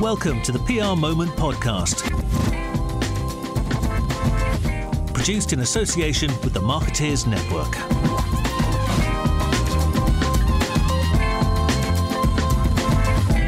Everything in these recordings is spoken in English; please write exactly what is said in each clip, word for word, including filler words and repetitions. Welcome to the P R Moment Podcast. Produced in association with the Marketeers Network.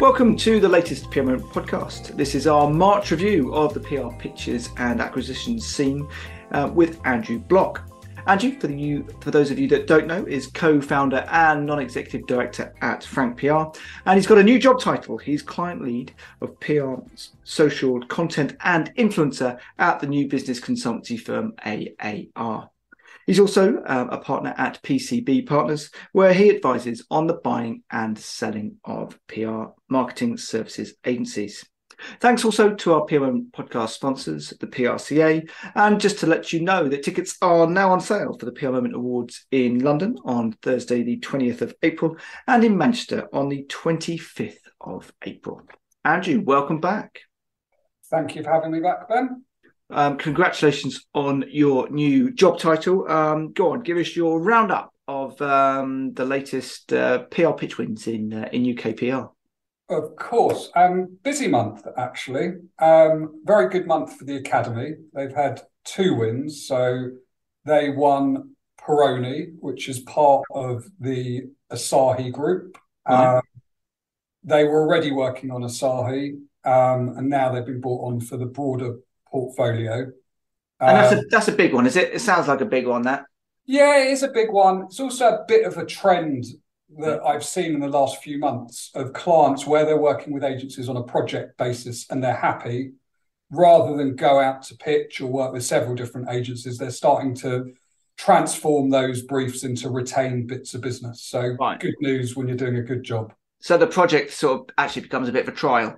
Welcome to the latest P R Moment Podcast. This is our March review of the P R pitches and acquisitions scene uh, with Andrew Bloch. Andrew, for, you, for those of you that don't know, is co-founder and non-executive director at Frank P R. And he's got a new job title. He's client lead of P R, social content and influencer at the new business consultancy firm A A R. He's also um, a partner at P C B Partners, where he advises on the buying and selling of P R marketing services agencies. Thanks also to our P R Moment Podcast sponsors, the P R C A. And just to let you know that tickets are now on sale for the P R Moment Awards in London on Thursday, the twentieth of April, and in Manchester on the twenty-fifth of April. Andrew, welcome back. Thank you for having me back, Ben. Um, congratulations on your new job title. Um, go on, give us your roundup of um, the latest uh, P R pitch wins in, uh, in U K P R. Of course. Um, busy month, actually. Um, very good month for the Academy. They've had two wins. So they won Peroni, which is part of the Asahi group. Mm-hmm. Um, they were already working on Asahi, um, and now they've been brought on for the broader portfolio. Um, and that's a, that's a big one, is it? It sounds like a big one, that. Yeah, it is a big one. It's also a bit of a trend that I've seen in the last few months of clients where they're working with agencies on a project basis and they're happy, rather than go out to pitch or work with several different agencies, they're starting to transform those briefs into retained bits of business. So right. Good news when you're doing a good job. So the project sort of actually becomes a bit of a trial.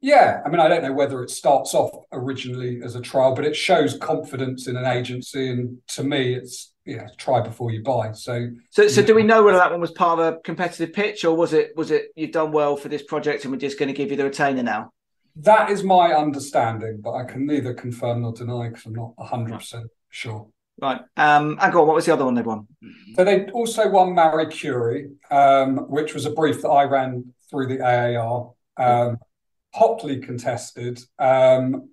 Yeah. I mean, I don't know whether it starts off originally as a trial, but it shows confidence in an agency. And to me, it's, yeah, try before you buy. So, so, so do we know whether that one was part of a competitive pitch, or was it, was it you've done well for this project and we're just going to give you the retainer now? That is my understanding, but I can neither confirm nor deny because I'm not one hundred percent sure. Right. Um, and go on, what was the other one they won? So they also won Marie Curie, um, which was a brief that I ran through the A A R. Um, hotly contested. Um,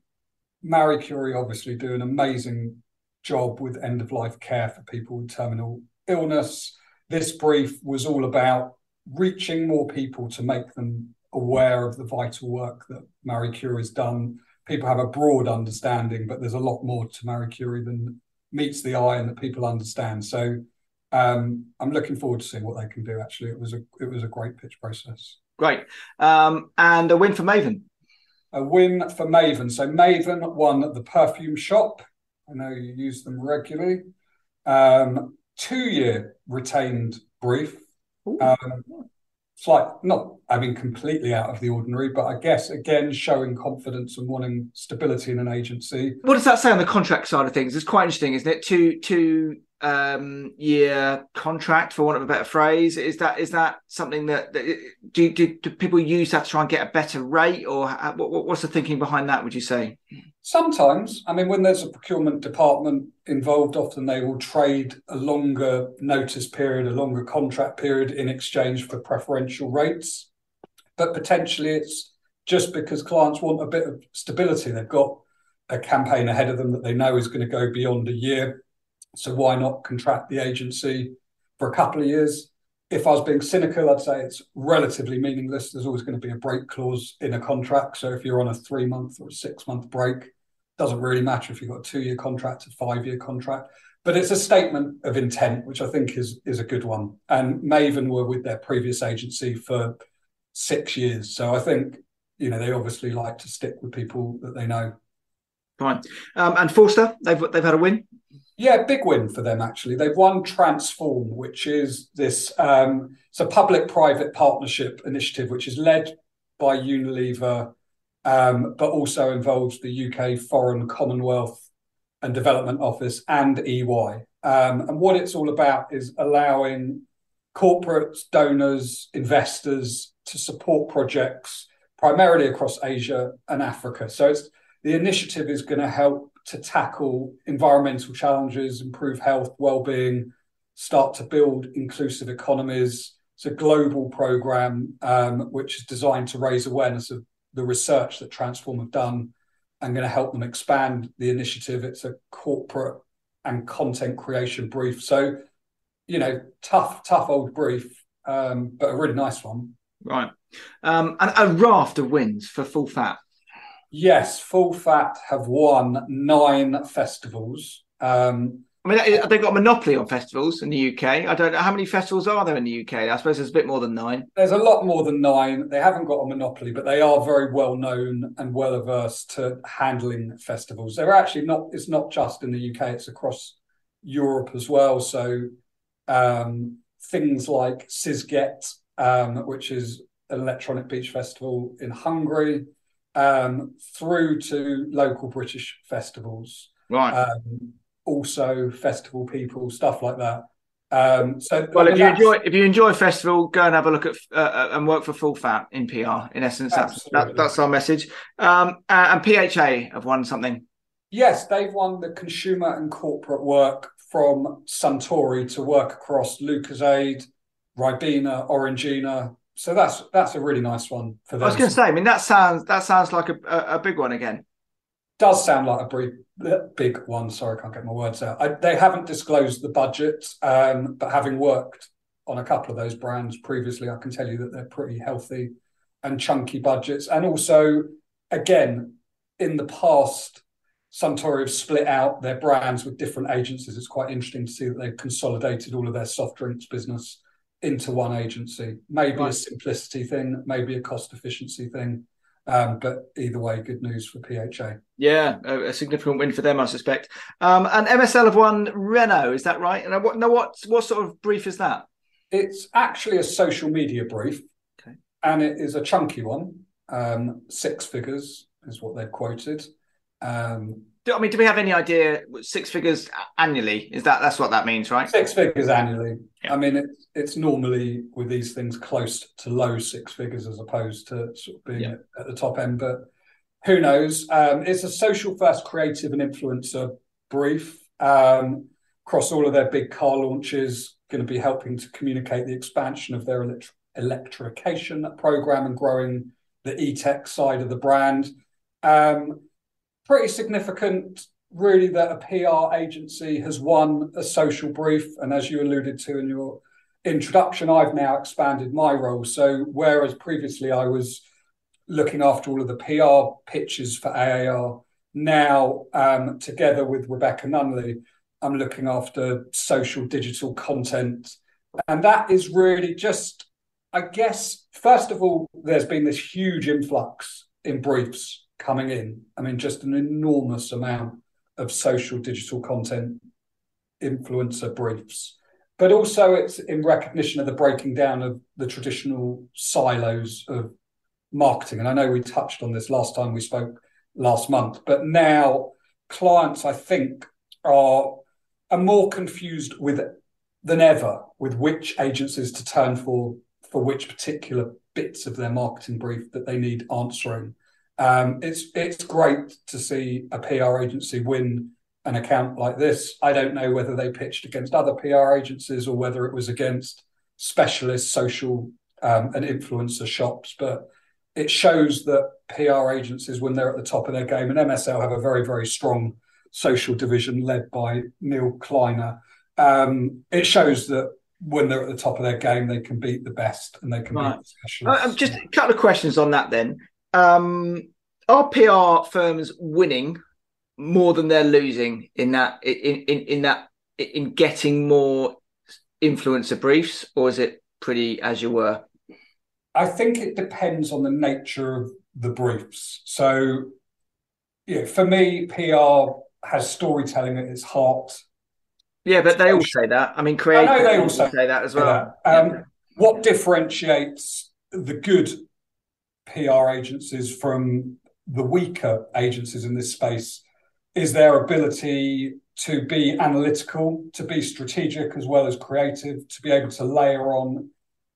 Marie Curie obviously do an amazing job with end-of-life care for people with terminal illness. This brief was all about reaching more people to make them aware of the vital work that Marie Curie has done. People have a broad understanding, but there's a lot more to Marie Curie than meets the eye and that people understand. So um, I'm looking forward to seeing what they can do, actually. It was a, it was a great pitch process. Great. Um, and a win for Maven. A win for Maven. So Maven won The Perfume Shop. I know you use them regularly. Um, two-year retained brief. Um, it's like, not, I mean, completely out of the ordinary, but I guess, again, showing confidence and wanting stability in an agency. What does that say on the contract side of things? It's quite interesting, isn't it? Two, two um, year contract, for want of a better phrase. Is that is that something that, that do, do, do people use that to try and get a better rate? Or what, what's the thinking behind that, would you say? Sometimes. I mean, when there's a procurement department involved, often they will trade a longer notice period, a longer contract period in exchange for preferential rates. But potentially it's just because clients want a bit of stability. They've got a campaign ahead of them that they know is going to go beyond a year. So why not contract the agency for a couple of years? If I was being cynical, I'd say it's relatively meaningless. There's always going to be a break clause in a contract. So if you're on a three-month or a six-month break, doesn't really matter if you've got a two-year contract, a five-year contract. But it's a statement of intent, which I think is, is a good one. And Maven were with their previous agency for six years. So I think, you know, they obviously like to stick with people that they know. Fine. Um, and Forster, they've they've had a win? Yeah, big win for them, actually. They've won Transform, which is this, um, it's a public-private partnership initiative, which is led by Unilever, Um, but also involves the U K Foreign Commonwealth and Development Office and E Y. Um, and what it's all about is allowing corporates, donors, investors to support projects primarily across Asia and Africa. So it's, the initiative is going to help to tackle environmental challenges, improve health, well-being, start to build inclusive economies. It's a global programme um, which is designed to raise awareness of the research that Transform have done. I'm going to help them expand the initiative. It's a corporate and content creation brief. So, you know, tough, tough old brief, um, but a really nice one. Right. Um, and a raft of wins for Full Fat. Yes, Full Fat have won nine festivals. Um, I mean, they've got a monopoly on festivals in the U K. I don't know. How many festivals are there in the U K? I suppose there's a bit more than nine. There's a lot more than nine. They haven't got a monopoly, but they are very well known and well averse to handling festivals. They're actually not, it's not just in the U K, it's across Europe as well. So um, things like Sziget, um, which is an electronic beach festival in Hungary, um, through to local British festivals. Right. Um, also festival people, stuff like that. Um, so well, if you enjoy if you enjoy festival, go and have a look at uh, and work for Full Fat in P R. In essence, that's that, that's our message. Um, and P H A have won something. Yes, they've won the consumer and corporate work from Suntory to work across Lucozade, Ribena, Orangina. So that's that's a really nice one for them. I was going to say, I mean, that sounds that sounds like a a, a big one again. Does sound like a brief, big one. Sorry, I can't get my words out. I, they haven't disclosed the budget, um, but having worked on a couple of those brands previously, I can tell you that they're pretty healthy and chunky budgets. And also, again, in the past, Suntory have split out their brands with different agencies. It's quite interesting to see that they've consolidated all of their soft drinks business into one agency. Maybe right. a simplicity thing, maybe a cost efficiency thing. Um, but either way, good news for P H A. Yeah, a, a significant win for them, I suspect. Um, and M S L have won Renault, is that right? And what, now what, what sort of brief is that? It's actually a social media brief, okay. And it is a chunky one. Um, six figures is what they've quoted. Um, do, I mean, do we have any idea? Six figures annually? Is that that's what that means, right? Six figures annually. Yeah. I mean, it, it's normally with these things close to low six figures as opposed to sort of being yeah. at, at the top end. But who knows? Um, it's a social first creative and influencer brief um, across all of their big car launches, going to be helping to communicate the expansion of their elect- electrification program and growing the e-tech side of the brand. Um, pretty significant, really, that a P R agency has won a social brief. And as you alluded to in your introduction, I've now expanded my role. So whereas previously I was looking after all of the P R pitches for A A R, now um, together with Rebecca Nunley, I'm looking after social digital content. And that is really just, I guess, first of all, there's been this huge influx in briefs coming in. I mean, just an enormous amount of social digital content influencer briefs. But also it's in recognition of the breaking down of the traditional silos of marketing. And I know we touched on this last time we spoke last month, but now clients, I think, are, are more confused with than ever with which agencies to turn for, for which particular bits of their marketing brief that they need answering. Um, it's it's great to see a P R agency win an account like this. I don't know whether they pitched against other P R agencies or whether it was against specialist social um, and influencer shops, but it shows that P R agencies, when they're at the top of their game, and M S L have a very, very strong social division led by Neil Kleiner, um, it shows that when they're at the top of their game, they can beat the best and they can right. beat the specialists. Uh, just a couple of questions on that then. Um, are P R firms winning more than they're losing in that in, in, in that in getting more influencer briefs, or is it pretty as you were? I think it depends on the nature of the briefs. So, yeah, for me, P R has storytelling at its heart. Yeah, but they all say that. I mean, creative I know they all say, say that as well. That. Um, yeah. What differentiates the good P R agencies from the weaker agencies in this space is their ability to be analytical, to be strategic as well as creative, to be able to layer on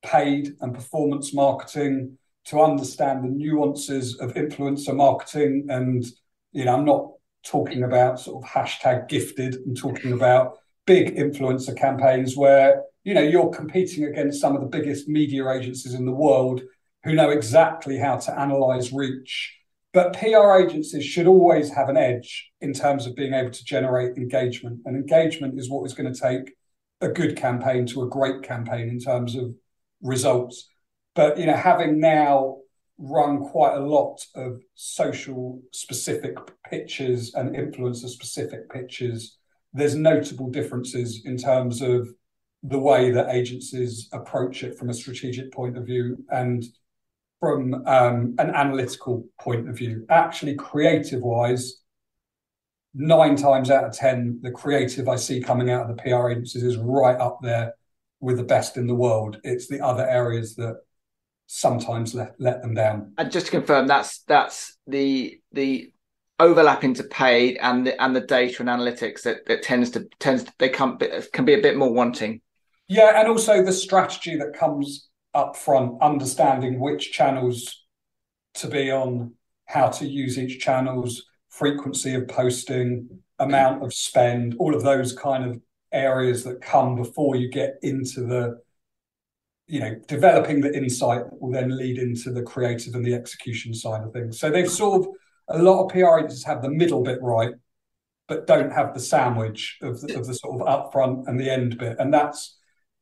paid and performance marketing, to understand the nuances of influencer marketing. And, you know, I'm not talking about sort of hashtag gifted. I'm talking about big influencer campaigns where, you know, you're competing against some of the biggest media agencies in the world who know exactly how to analyse reach. But P R agencies should always have an edge in terms of being able to generate engagement. And engagement is what is going to take a good campaign to a great campaign in terms of results. But, you know, having now run quite a lot of social specific pitches and influencer specific pitches, there's notable differences in terms of the way that agencies approach it from a strategic point of view and from um, an analytical point of view. Actually, creative-wise, nine times out of ten, the creative I see coming out of the P R agencies is right up there with the best in the world. It's the other areas that sometimes let, let them down. And just to confirm, that's that's the the overlap into paid and the and the data and analytics that, that tends to tends to, they can can be a bit more wanting. Yeah, and also the strategy that comes up front, understanding which channels to be on, how to use each channel's frequency of posting, amount of spend, all of those kind of areas that come before you get into the, you know, developing the insight will then lead into the creative and the execution side of things. So they've sort of, a lot of P R agencies have the middle bit right, but don't have the sandwich of the, of the sort of upfront and the end bit. And that's,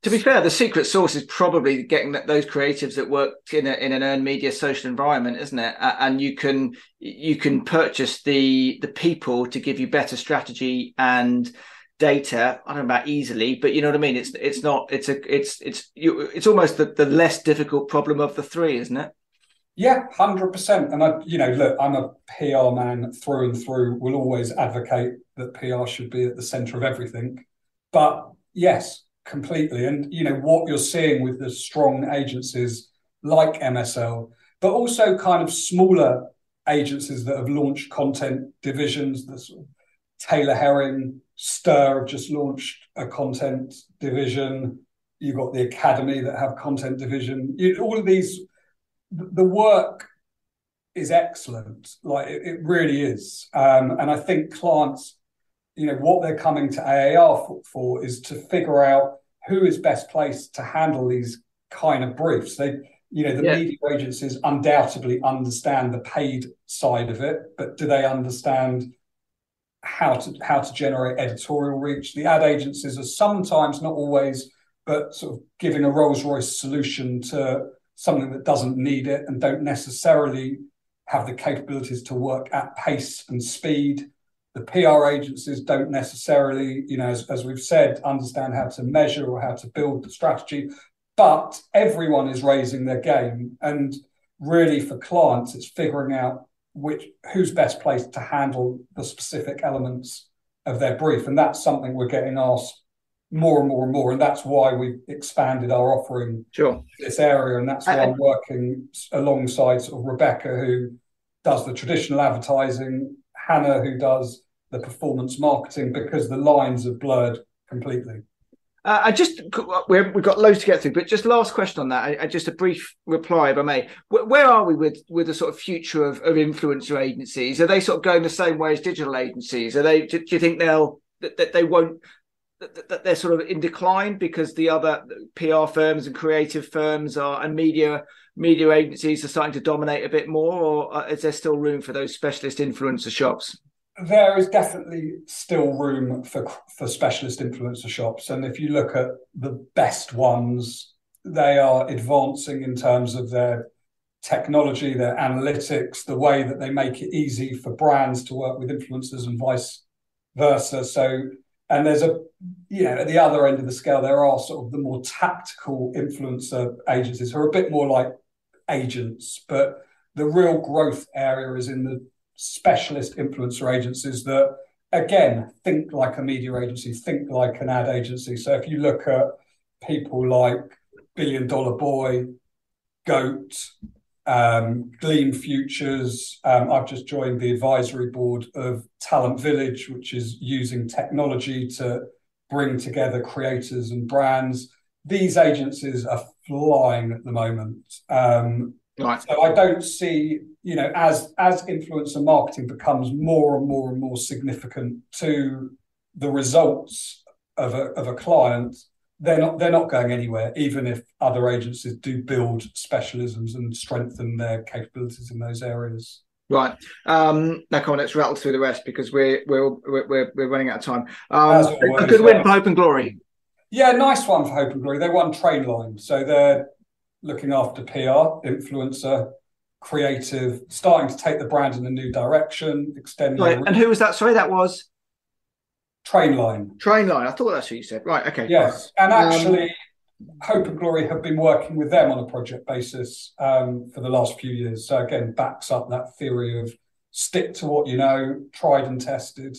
to be fair, the secret sauce is probably getting those creatives that work in a, in an earned media social environment, isn't it? And you can you can purchase the the people to give you better strategy and data, I don't know about easily, but you know what I mean. It's it's not it's a it's it's you, it's almost the, the less difficult problem of the three, isn't it? Yeah, one hundred percent. And I, you know, look, I'm a P R man through and through. We'll always advocate that P R should be at the centre of everything. But yes, completely. And you know what you're seeing with the strong agencies like M S L, but also kind of smaller agencies that have launched content divisions. The sort of Taylor Herring, Stir have just launched a content division. You've got the Academy that have content division. You, all of these, the work is excellent. Like it, it really is. Um, and I think clients, you know, what they're coming to A A R for, for is to figure out who is best placed to handle these kind of briefs. They, you know, the yeah. media agencies undoubtedly understand the paid side of it, but do they understand how to how to generate editorial reach? The ad agencies are sometimes, not always, but sort of giving a Rolls-Royce solution to something that doesn't need it and don't necessarily have the capabilities to work at pace and speed. The P R agencies don't necessarily, you know, as, as we've said, understand how to measure or how to build the strategy, but everyone is raising their game. And really for clients, it's figuring out which who's best placed to handle the specific elements of their brief. And that's something we're getting asked more and more and more. And that's why we've expanded our offering sure. to this area. And that's why I'm working alongside sort of Rebecca, who does the traditional advertising, Hannah, who does the performance marketing, because the lines have blurred completely. Uh, I just we're, we've got loads to get through, but just last question on that. I, I just a brief reply, if I may. Where, where are we with with the sort of future of, of influencer agencies? Are they sort of going the same way as digital agencies? Are they? Do, do you think they'll that, that they won't that, that they're sort of in decline because the other P R firms and creative firms are and media media agencies are starting to dominate a bit more, or is there still room for those specialist influencer shops? There is definitely still room for for specialist influencer shops. And if you look at the best ones, they are advancing in terms of their technology, their analytics, the way that they make it easy for brands to work with influencers and vice versa. So, and there's a, you know, at the other end of the scale, there are sort of the more tactical influencer agencies who are a bit more like agents, but the real growth area is in the specialist influencer agencies that, again, think like a media agency, think like an ad agency. So if you look at people like Billion Dollar Boy, Goat, um, Gleam Futures, um, I've just joined the advisory board of Talent Village, which is using technology to bring together creators and brands. These agencies are flying at the moment. Um, Right. So I don't see, you know, as as influencer marketing becomes more and more and more significant to the results of a of a client, they're not they're not going anywhere, even if other agencies do build specialisms and strengthen their capabilities in those areas. Right. Um, now, come on, let's rattle through the rest because we're we're we're we're running out of time. Um, a good win for Hope and Glory. Yeah, nice one for Hope and Glory. They won Trainline, so they're looking after P R, influencer, creative, starting to take the brand in a new direction, extending. Right. And who was that? Sorry, that was Trainline. Trainline. I thought that's what you said. Right. Okay. Yes. And actually, um, Hope and Glory have been working with them on a project basis um, for the last few years. So again, backs up that theory of stick to what you know, tried and tested.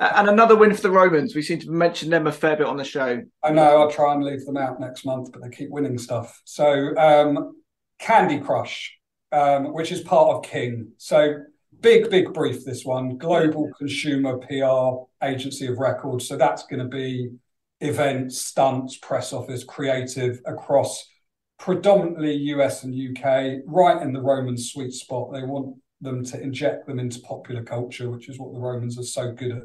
And another win for the Romans. We seem to mention them a fair bit on the show. I know. I'll try and leave them out next month, but they keep winning stuff. So um, Candy Crush, um, which is part of King. So big, big brief, this one. Global consumer P R agency of record. So that's going to be events, stunts, press office, creative across predominantly U S and U K, right in the Roman sweet spot. They want them to inject them into popular culture, which is what the Romans are so good at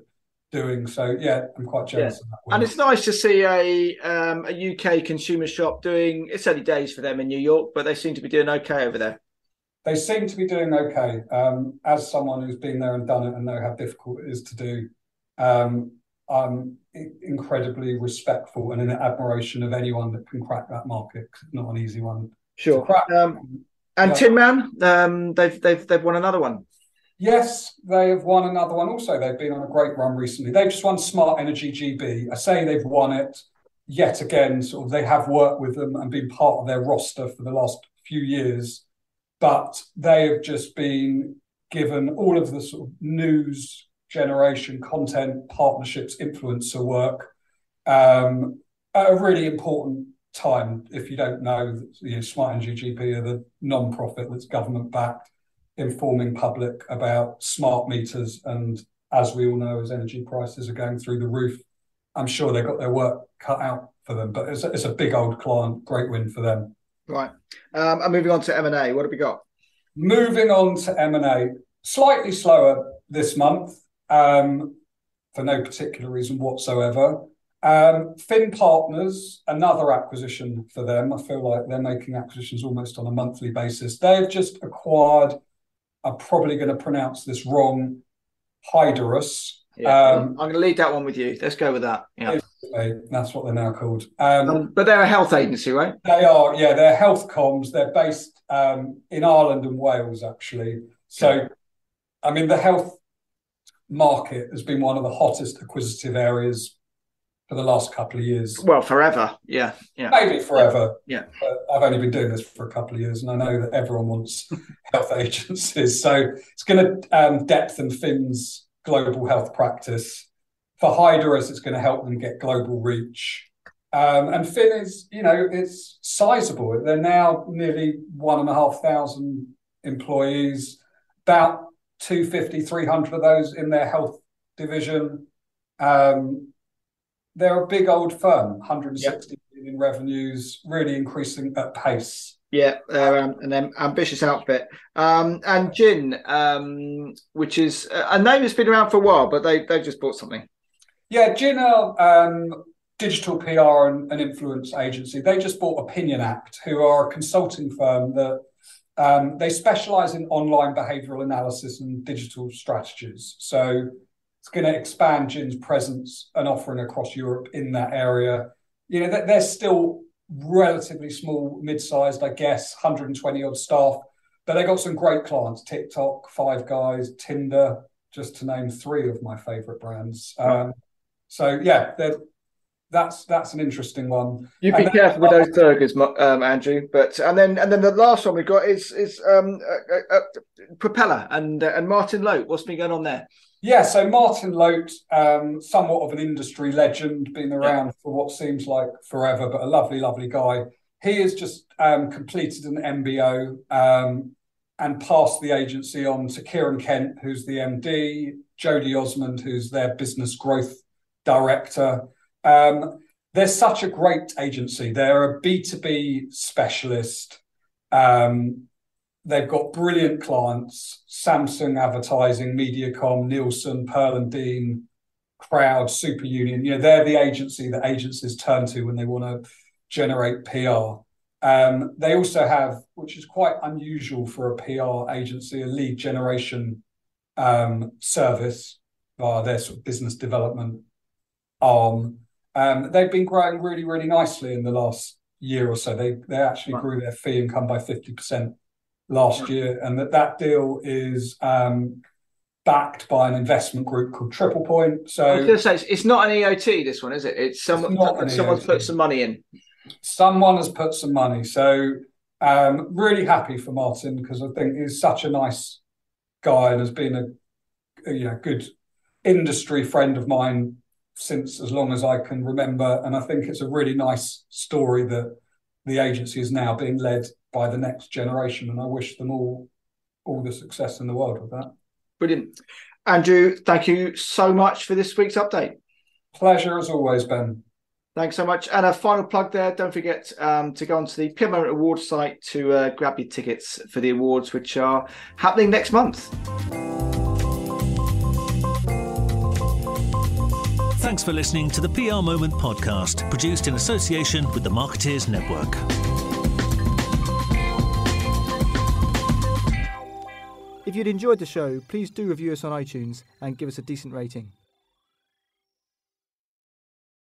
doing. So yeah, I'm quite jealous yeah. of that one. And it's nice to see a um, a U K consumer shop doing. It's early days for them in New York, but they seem to be doing okay over there. They seem to be doing okay. Um, as someone who's been there and done it and know how difficult it is to do, um, I'm incredibly respectful and in admiration of anyone that can crack that market. It's not an easy one. Sure. Um, and yeah. Tin Man, um, they've they've they've won another one. Yes, they have won another one also. They've been on a great run recently. They've just won Smart Energy G B. I say they've won it yet again. Sort of, they have worked with them and been part of their roster for the last few years. But they have just been given all of the sort of news generation, content, partnerships, influencer work um, at a really important time. If you don't know, you know, Smart Energy G B are the non-profit that's government-backed, informing public about smart meters, and as we all know, as energy prices are going through the roof, I'm sure they've got their work cut out for them, but it's a, it's a big old client. Great win for them. Right. Um, and moving on to M and A, what have we got? Moving on to M and A, slightly slower this month um, for no particular reason whatsoever. Um, Fin Partners, another acquisition for them. I feel like they're making acquisitions almost on a monthly basis. They've just acquired, I'm probably going to pronounce this wrong, Hyderus. Yeah, um, I'm going to leave that one with you. Let's go with that. Yeah, that's what they're now called. Um, um, but they're a health agency, right? They are, yeah. They're health comms. They're based um, in Ireland and Wales, actually. So, okay. I mean, the health market has been one of the hottest acquisitive areas for the last couple of years. Well, forever, yeah. yeah. Maybe forever. Yeah. But I've only been doing this for a couple of years, and I know that everyone wants health agencies. So it's going to um, depth and Fin's global health practice. For Hyderus, it's going to help them get global reach. Um, and Fin is, you know, it's sizable. They're now nearly one and a half thousand employees, about two fifty, three hundred of those in their health division. Um They're a big old firm, one hundred sixty yep. million in revenues, really increasing at pace. Yeah, they're um, an ambitious outfit. Um, and Gin, um, which is a name that's been around for a while, but they, they've just bought something. Yeah, Gin are um, digital P R and, and influence agency. They just bought Opinion Act, who are a consulting firm that um, they specialise in online behavioural analysis and digital strategies. So it's going to expand Gin's presence and offering across Europe in that area. You know, they're still relatively small, mid-sized, I guess, one hundred twenty odd staff, but they got some great clients, TikTok, Five Guys, Tinder, just to name three of my favourite brands. Um, so, yeah, that's that's an interesting one. You be careful with those burgers, um, Andrew. But and then and then the last one we've got is is um, uh, uh, Propeller and uh, and Martin Lote. What's been going on there? Yeah, so Martin Lote, um, somewhat of an industry legend, been around yeah. for what seems like forever, but a lovely, lovely guy. He has just um, completed an M B O um, and passed the agency on to Kieran Kent, who's the M D, Jodie Osmond, who's their business growth director. Um, they're such a great agency. They're a B two B specialist. Um They've got brilliant clients, Samsung Advertising, Mediacom, Nielsen, Pearl and Dean, Crowd, Super Union, you know, they're the agency that agencies turn to when they want to generate P R. Um, they also have, which is quite unusual for a P R agency, a lead generation um, service via their sort of business development arm. Um, they've been growing really, really nicely in the last year or so. They they actually right. grew their fee income by fifty percent last right. year, and that, that deal is um, backed by an investment group called Triple Point. So I was going to say, it's, it's not an E O T, this one, is it? It's someone it's someone's E O T. Put some money in. Someone has put some money. So um, really happy for Martin, because I think he's such a nice guy and has been a, a you know good industry friend of mine since as long as I can remember. And I think it's a really nice story that the agency is now being led by the next generation. And I wish them all all the success in the world with that. Brilliant. Andrew, thank you so much for this week's update. Pleasure as always, Ben. Thanks so much. And a final plug there. Don't forget um, to go onto the P R Moment Awards site to uh, grab your tickets for the awards, which are happening next month. Thanks for listening to the P R Moment podcast, produced in association with the Marketeers Network. If you'd enjoyed the show, please do review us on iTunes and give us a decent rating.